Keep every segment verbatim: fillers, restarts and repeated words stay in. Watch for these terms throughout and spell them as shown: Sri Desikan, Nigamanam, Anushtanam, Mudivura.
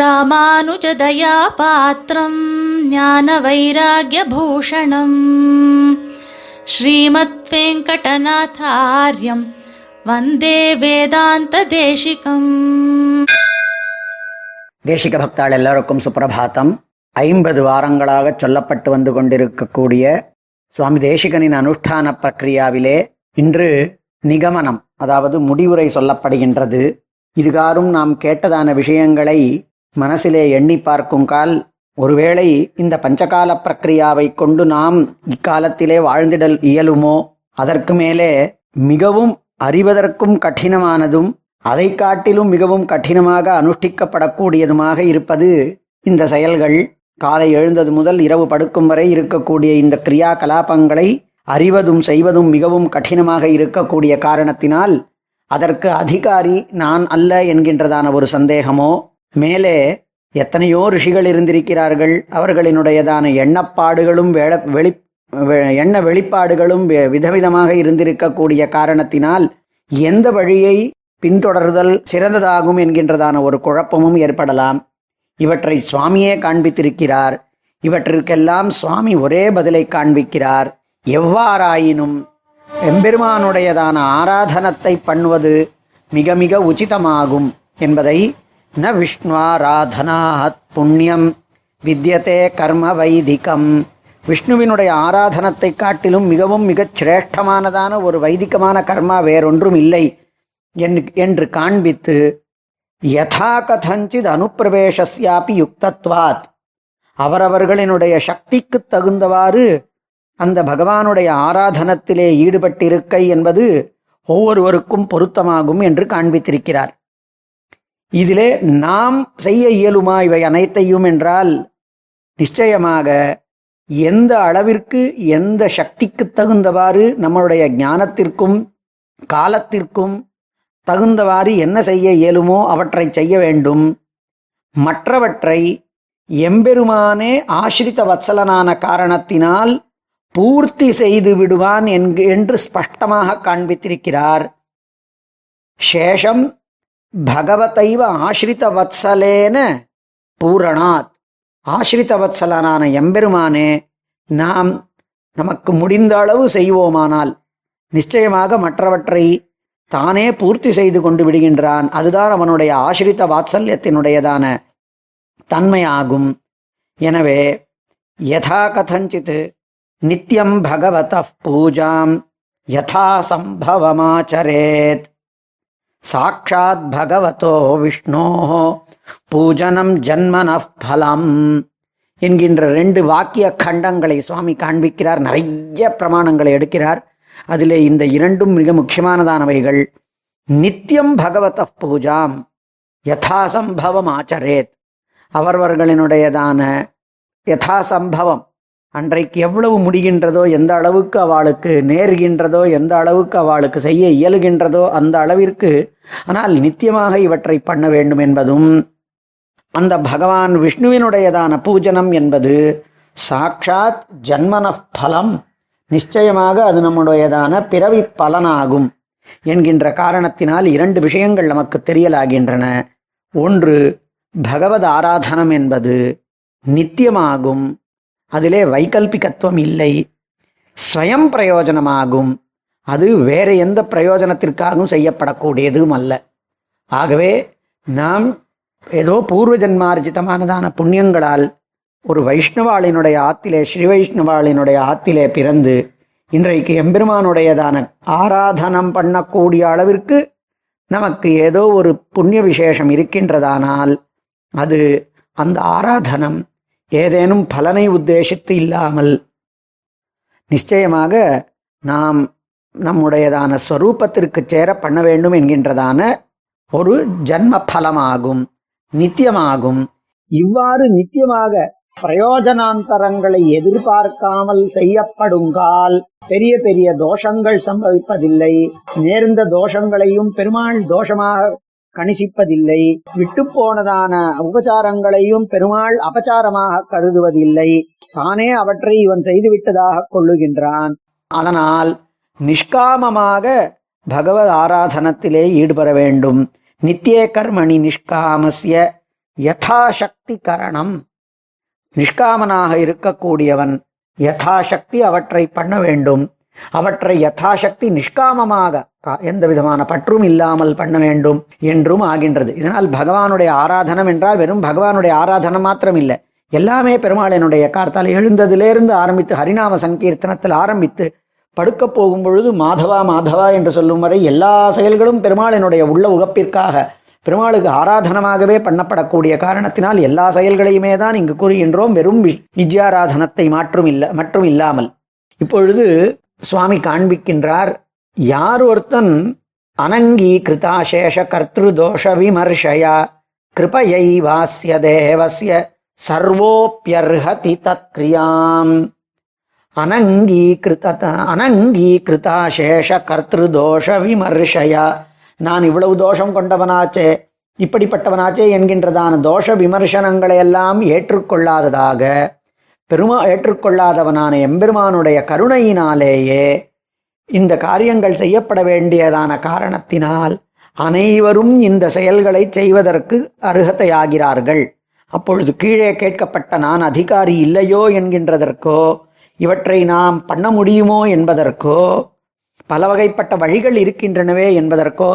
ராமானுஜதயா பாத்திரம் ஞான வைராக்ய பூஷணம் ஸ்ரீமத் வெங்கடநாதார்யம் வந்தே வேதாந்த தேசிகம். தேசிக பக்தாள் எல்லாருக்கும் சுப்பிரபாதம். ஐம்பது வாரங்களாக சொல்லப்பட்டு வந்து கொண்டிருக்கக்கூடிய சுவாமி தேசிகனின் அனுஷ்டான பிரக்ரியாவிலே இன்று நிகமனம், அதாவது முடிவுரை சொல்லப்படுகின்றது. இதுகாரும் நாம் கேட்டதான விஷயங்களை மனசிலே எண்ணி பார்க்குங்கால், ஒருவேளை இந்த பஞ்சகால பிரக்ரியாவை கொண்டு நாம் இக்காலத்திலே வாழ்ந்திடல் இயலுமோ, அதற்கு மேலே மிகவும் அறிவதற்கும் கடினமானதும் அதை காட்டிலும் மிகவும் கடினமாக அனுஷ்டிக்கப்படக்கூடியதுமாக இருப்பது இந்த செயல்கள். காலை எழுந்தது முதல் இரவு படுக்கும் வரை இருக்கக்கூடிய இந்த கிரியா கலாபங்களை அறிவதும் செய்வதும் மிகவும் கடினமாக இருக்கக்கூடிய காரணத்தினால் அதற்கு அதிகாரி நான் அல்ல என்கின்றதான ஒரு சந்தேகமோ, மேலே எத்தனையோ ரிஷிகள் இருந்திருக்கிறார்கள், அவர்களினுடையதான எண்ணப்பாடுகளும் வேள வெளி எண்ண வெளிப்பாடுகளும் விதவிதமாக இருந்திருக்கக்கூடிய காரணத்தினால் எந்த வழியை பின்தொடர்தல் சிறந்ததாகும் என்கின்றதான ஒரு குழப்பமும் ஏற்படலாம். இவற்றை சுவாமியே காண்பித்திருக்கிறார். இவற்றிற்கெல்லாம் சுவாமி ஒரே பதிலை காண்பிக்கிறார். எவ்வாறாயினும் எம்பெருமானுடையதான ஆராதனத்தை பண்ணுவது மிக மிக உச்சிதமாகும் என்பதை, ந விஷ்ணுவாராதனாத் புண்ணியம் வித்யதே கர்ம வைதிகம், விஷ்ணுவினுடைய ஆராதனத்தை காட்டிலும் மிகவும் மிகச் சிரேஷ்டமானதான ஒரு வைதிகமான கர்மா வேறொன்றும் இல்லை என்று காண்பித்து, யதா கதஞ்சித் அனுப்பிரவேஷஸ்யாபி யுக்தத்வாத், அவரவர்களினுடைய சக்திக்கு தகுந்தவாறு அந்த பகவானுடைய ஆராதனத்திலே ஈடுபட்டிருக்கை என்பது ஒவ்வொருவருக்கும் பொருத்தமாகும் என்று காண்பித்திருக்கிறார். இதிலே நாம் செய்ய இயலுமா இவை அனைத்தையும் என்றால், நிச்சயமாக எந்த அளவிற்கு எந்த சக்திக்கு தகுந்தவாறு நம்மளுடைய ஞானத்திற்கும் காலத்திற்கும் தகுந்தவாறு என்ன செய்ய இயலுமோ அவற்றை செய்ய வேண்டும். மற்றவற்றை எம்பெருமானே ஆசிரித்த வத்சலனான காரணத்தினால் பூர்த்தி செய்து விடுவான் என்று ஸ்பஷ்டமாக காண்பித்திருக்கிறார். சேஷம் பகவதைவ ஆசிரித்த வத்சலேன பூரணாத், ஆசிரித்த வத்சலனான எம்பெருமானே நாம் நமக்கு முடிந்த அளவு செய்வோமானால் நிச்சயமாக மற்றவற்றை தானே பூர்த்தி செய்து கொண்டு விடுகின்றான். அதுதான் அவனுடைய ஆசிரித்த வாத்சல்யத்தினுடையதான தன்மையாகும். எனவே யதா கதஞ்சித் நித்தியம் பகவதः பூஜாம் யதா சம்பவமாச்சரேத் சாக்ஷாத் பகவதோ விஷ்ணோஹ பூஜனம் ஜன்மனஃ பலம் என்கின்ற ரெண்டு வாக்கிய கண்டங்களை சுவாமி காண்பிக்கிறார். நிறைய பிரமாணங்களை எடுக்கிறார். அதிலே இந்த இரண்டும் மிக முக்கியமானதானவைகள். நித்தியம் பகவத பூஜாம் யதாசம்பவம் ஆச்சரேத், அவரவர்களினுடையதான யதாசம்பவம் அன்றைக்கு எவ்வளவு முடிகின்றதோ, எந்த அளவுக்கு அவளுக்கு நேர்கின்றதோ, எந்த அளவுக்கு அவளுக்கு செய்ய இயலுகின்றதோ அந்த அளவிற்கு, ஆனால் நித்தியமாக இவற்றை பண்ண வேண்டும் என்பதும், அந்த பகவான் விஷ்ணுவினுடையதான பூஜனம் என்பது சாக்ஷாத் ஜன்மன பலம், நிச்சயமாக அது நம்முடையதான பிறவி பலனாகும் என்கின்ற காரணத்தினால் இரண்டு விஷயங்கள் நமக்கு தெரியலாகின்றன. ஒன்று, பகவத் ஆராதனம் என்பது நித்தியமாகும், அதிலே வைகல்பிகத்துவம் இல்லை, ஸ்வயம் பிரயோஜனமாகும், அது வேறு எந்த பிரயோஜனத்திற்காகவும் செய்யப்படக்கூடியதும் அல்ல. ஆகவே நாம் ஏதோ பூர்வ ஜன்மார்ஜிதமானதான புண்ணியங்களால் ஒரு வைஷ்ணவாளினுடைய ஆத்திலே, ஸ்ரீ வைஷ்ணவாளினுடைய ஆத்திலே பிறந்து இன்றைக்கு எம்பெருமானுடையதான ஆராதனம் பண்ணக்கூடிய அளவிற்கு நமக்கு ஏதோ ஒரு புண்ணிய விசேஷம் இருக்கின்றதானால் அது அந்த ஆராதனம் ஏதேனும் பலனை உத்தேசித்து இல்லாமல் நிச்சயமாக நாம் நம்முடையதான ஸ்வரூபத்திற்கு சேர பண்ண வேண்டும் என்கின்றதான ஒரு ஜன்ம பலமாகும், நித்தியமாகும். இவ்வாறு நித்தியமாக பிரயோஜனாந்தரங்களை எதிர்பார்க்காமல் செய்யப்படுங்கால் பெரிய பெரிய தோஷங்கள் சம்பவிப்பதில்லை, நேர்ந்த தோஷங்களையும் பெருமாள் தோஷமாக கணிசிப்பதில்லை, விட்டு போனதான உபச்சாரங்களையும் பெருமாள் அபச்சாரமாக கருதுவதில்லை, தானே அவற்றை இவன் செய்துவிட்டதாக கொள்ளுகின்றான். அதனால் நிஷ்காமமாக பகவத் ஆராதனத்திலே ஈடுபட வேண்டும். நித்திய கர்மணி நிஷ்காமஸ்ய யதாசக்தி கரணம், நிஷ்காமனாக இருக்கக்கூடியவன் யதாசக்தி அவற்றை பண்ண வேண்டும். அவற்றை யதாசக்தி நிஷ்காமமாக எந்த விதமான பற்றும் இல்லாமல் பண்ண வேண்டும் என்றும் ஆகின்றது. இதனால் பகவானுடைய ஆராதனம் என்றால் வெறும் பகவானுடைய ஆராதனம் மாத்திரம் இல்லை, எல்லாமே பெருமாளினுடைய கார்த்தால் எழுந்ததிலிருந்து ஆரம்பித்து ஹரிநாம சங்கீர்த்தனத்தில் ஆரம்பித்து படுக்கப் போகும் பொழுது மாதவா மாதவா என்று சொல்லும் வரை எல்லா செயல்களும் பெருமாளினுடைய உள்ள உகப்பிற்காக பெருமாளுக்கு ஆராதனமாகவே பண்ணப்படக்கூடிய காரணத்தினால் எல்லா செயல்களையுமே தான் இங்கு கூறுகின்றோம், வெறும் நிஜ்யாராதனத்தை மாற்றும் இல்லை மற்றும் இல்லாமல். இப்பொழுது சுவாமி காண்பிக்கின்றார், யார் ஒருத்தன் அனங்கீ கிருதாசேஷ கர்த்திருதோஷ விமர்சயா கிருபையை வாசிய தேவசிய சர்வோப்யர்ஹதி தத்க்ரியாம். அனங்கீ கிருத அனங்கீ கிருதாசேஷ கர்த்திருதோஷ விமர்சயா, நான் இவ்வளவு தோஷம் கொண்டவனாச்சே இப்படிப்பட்டவனாச்சே என்கின்றதான தோஷ விமர்சனங்களையெல்லாம் ஏற்றுக்கொள்ளாததாக பெருமா ஏற்றுக்கொள்ளாதவனான எம்பெருமானுடைய கருணையினாலேயே இந்த காரியங்கள் செய்யப்பட வேண்டியதான காரணத்தினால் அனைவரும் இந்த செயல்களை செய்வதற்கு அருகதையாகிறார்கள். அப்பொழுது கீழே கேட்கப்பட்ட நான் அதிகாரி இல்லையோ என்கின்றதற்கோ இவற்றை நாம் பண்ண முடியுமோ என்பதற்கோ பல வகைப்பட்ட வழிகள் இருக்கின்றனவே என்பதற்கோ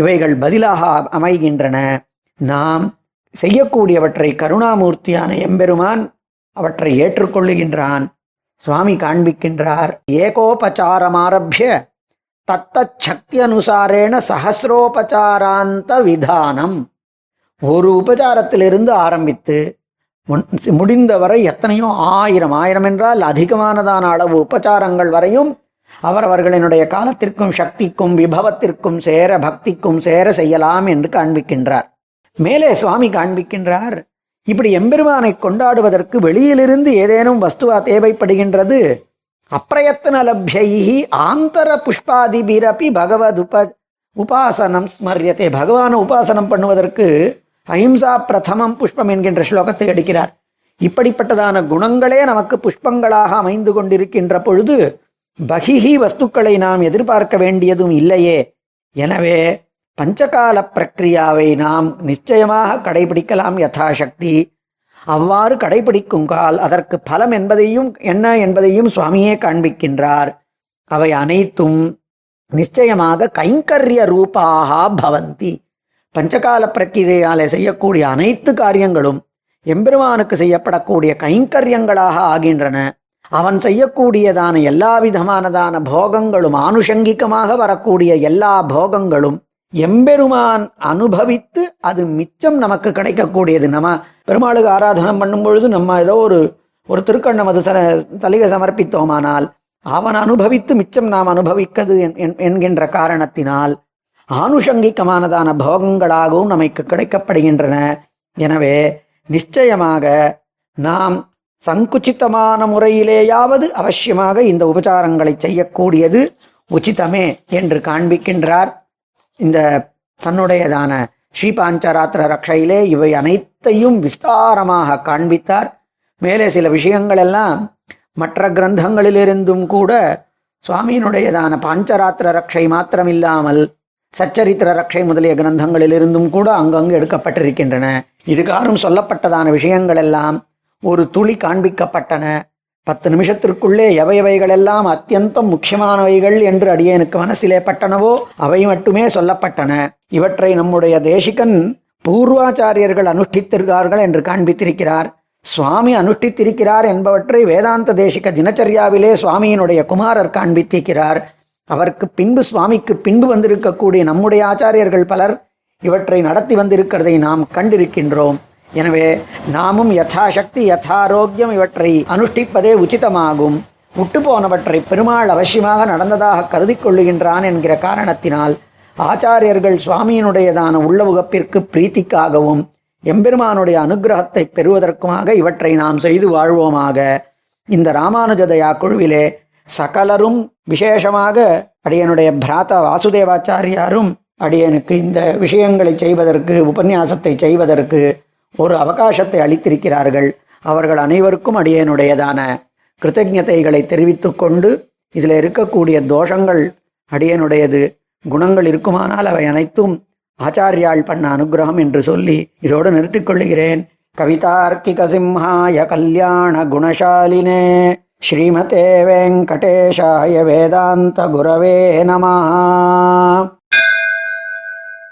இவைகள் பதிலாக அமைகின்றன. நாம் செய்யக்கூடியவற்றை கருணாமூர்த்தியான எம்பெருமான் அவற்றை ஏற்றுக்கொள்ளுகின்றான். சுவாமி காண்பிக்கின்றார், ஏகோபச்சாரமாரபிய தத்தசக்தி அனுசாரேன சஹசிரோபச்சாராந்த விதானம். ஒரு உபச்சாரத்திலிருந்து ஆரம்பித்து முடிந்தவரை எத்தனையோ ஆயிரம் ஆயிரம் என்றால் அதிகமானதான அளவு உபச்சாரங்கள் வரையும் அவரவர்களினுடைய காலத்திற்கும் சக்திக்கும் விபவத்திற்கும் சேர பக்திக்கும் சேர செய்யலாம் என்று காண்பிக்கின்றார். மேலே சுவாமி காண்பிக்கின்றார், இப்படி எம்பெருமானை கொண்டாடுவதற்கு வெளியிலிருந்து ஏதேனும் வஸ்துவா தேவைப்படுகின்றது. அப்பிரயத்தன லப்யைஹி ஆந்தர புஷ்பாதிபிரபி பகவத் உப உபாசனம் ஸ்மரியத்தை. பகவானை உபாசனம் பண்ணுவதற்கு அஹிம்சா பிரதமம் புஷ்பம் என்கின்ற ஸ்லோகத்தை எடுக்கிறார். இப்படிப்பட்டதான குணங்களே நமக்கு புஷ்பங்களாக அமைந்து கொண்டிருக்கின்ற பொழுது பகிஹி வஸ்துக்களை நாம் எதிர்பார்க்க வேண்டியதும் இல்லையே. எனவே பஞ்சகால பிரக்ரியாவை நாம் நிச்சயமாக கடைபிடிக்கலாம் யதாசக்தி. அவ்வாறு கடைபிடிக்கும் கால் அதற்கு பலம் என்பதையும் என்ன என்பதையும் சுவாமியே காண்பிக்கின்றார். அவை அனைத்தும் நிச்சயமாக கைங்கரிய ரூபாக பவந்தி. பஞ்சகால பிரக்ரியாலே செய்யக்கூடிய அனைத்து காரியங்களும் எம்பெருமானுக்கு செய்யப்படக்கூடிய கைங்கரியங்களாக ஆகின்றன. அவன் செய்யக்கூடியதான எல்லா விதமானதான போகங்களும் ஆனுஷங்கிகமாக வரக்கூடிய எல்லா போகங்களும் எம்பெருமான் அனுபவித்து அது மிச்சம் நமக்கு கிடைக்கக்கூடியது. நம்ம பெருமாளுக்கு ஆராதனம் பண்ணும் பொழுது நம்ம ஏதோ ஒரு ஒரு திருக்கண்ணமது தலிகை சமர்ப்பித்தோமானால் அவன் அனுபவித்து மிச்சம் நாம் அனுபவிக்கிறது என்கின்ற காரணத்தினால் ஆனுஷங்கிகமானதான போகங்களாகவும் நமக்கு கிடைக்கப்படுகின்றன. எனவே நிச்சயமாக நாம் சங்குச்சிதமான முறையிலேயாவது அவசியமாக இந்த உபச்சாரங்களை செய்யக்கூடியது உச்சிதமே என்று காண்பிக்கின்றார். இந்த தன்னுடையதான ஸ்ரீபாஞ்சராத்திர ரக்ஷையிலே இவை அனைத்தையும் விஸ்தாரமாக காண்பித்தார். மேலே சில விஷயங்கள் எல்லாம் மற்ற கிரந்தங்களிலிருந்தும் கூட சுவாமியினுடையதான பாஞ்சராத்திர ரக்ஷை மாத்திரமில்லாமல் சச்சரித்திர ரக்ஷை முதலிய கிரந்தங்களிலிருந்தும் கூட அங்கங்கு எடுக்கப்பட்டிருக்கின்றன. இதுகாரும் சொல்லப்பட்டதான விஷயங்கள் எல்லாம் ஒரு துளி காண்பிக்கப்பட்டன. பத்து நிமிஷத்திற்குள்ளே எவையவைகளெல்லாம் அத்தியந்தம் முக்கியமானவைகள் என்று அடியேனுக்கு மனசிலே பட்டனவோ அவை மட்டுமே சொல்லப்பட்டன. இவற்றை நம்முடைய தேசிகன் பூர்வாச்சாரியர்கள் அனுஷ்டித்திருக்கிறார்கள் என்று காண்பித்திருக்கிறார். சுவாமி அனுஷ்டித்திருக்கிறார் என்பவற்றை வேதாந்த தேசிக தினச்சரியாவிலே சுவாமியினுடைய குமாரர் காண்பித்திருக்கிறார். அவருக்கு பின்பு சுவாமிக்கு பின்பு வந்திருக்கக்கூடிய நம்முடைய ஆச்சாரியர்கள் பலர் இவற்றை நடத்தி வந்திருக்கிறதை நாம் கண்டிருக்கின்றோம். எனவே நாமும் யதாசக்தி யதாரோக்கியம் இவற்றை அனுஷ்டிப்பதே உச்சிதமாகும். விட்டு போனவற்றை பெருமாள் அவசியமாக நடந்ததாக கருதி கொள்ளுகின்றான் என்கிற காரணத்தினால் ஆச்சாரியர்கள் சுவாமியினுடையதான உள்ளவுகப்பிற்கு பிரீத்திக்காகவும் எம்பெருமானுடைய அனுகிரகத்தை பெறுவதற்குமாக இவற்றை நாம் செய்து வாழ்வோமாக. இந்த ராமானுஜதயா குழுவிலே சகலரும் விசேஷமாக அடியனுடைய பிராதா வாசுதேவாச்சாரியாரும் அடியனுக்கு இந்த விஷயங்களை செய்வதற்கு உபன்யாசத்தை செய்வதற்கு ஒரு அவகாசத்தை அளித்திருக்கிறார்கள். அவர்கள் அனைவருக்கும் அடியனுடையதான கிருத்தஜதைகளை தெரிவித்துக் கொண்டு இதில் இருக்கக்கூடிய தோஷங்கள் அடியனுடையது குணங்கள் இருக்குமானால் அவை அனைத்தும் ஆச்சாரியாள் பண்ண அனுகிரகம் என்று சொல்லி இதோடு நிறுத்திக் கொள்கிறேன். கவிதார்க்கிக சிம்ஹாய கல்யாண குணசாலினே ஸ்ரீமதே வெங்கடேஷாய வேதாந்த குரவே நமஹ.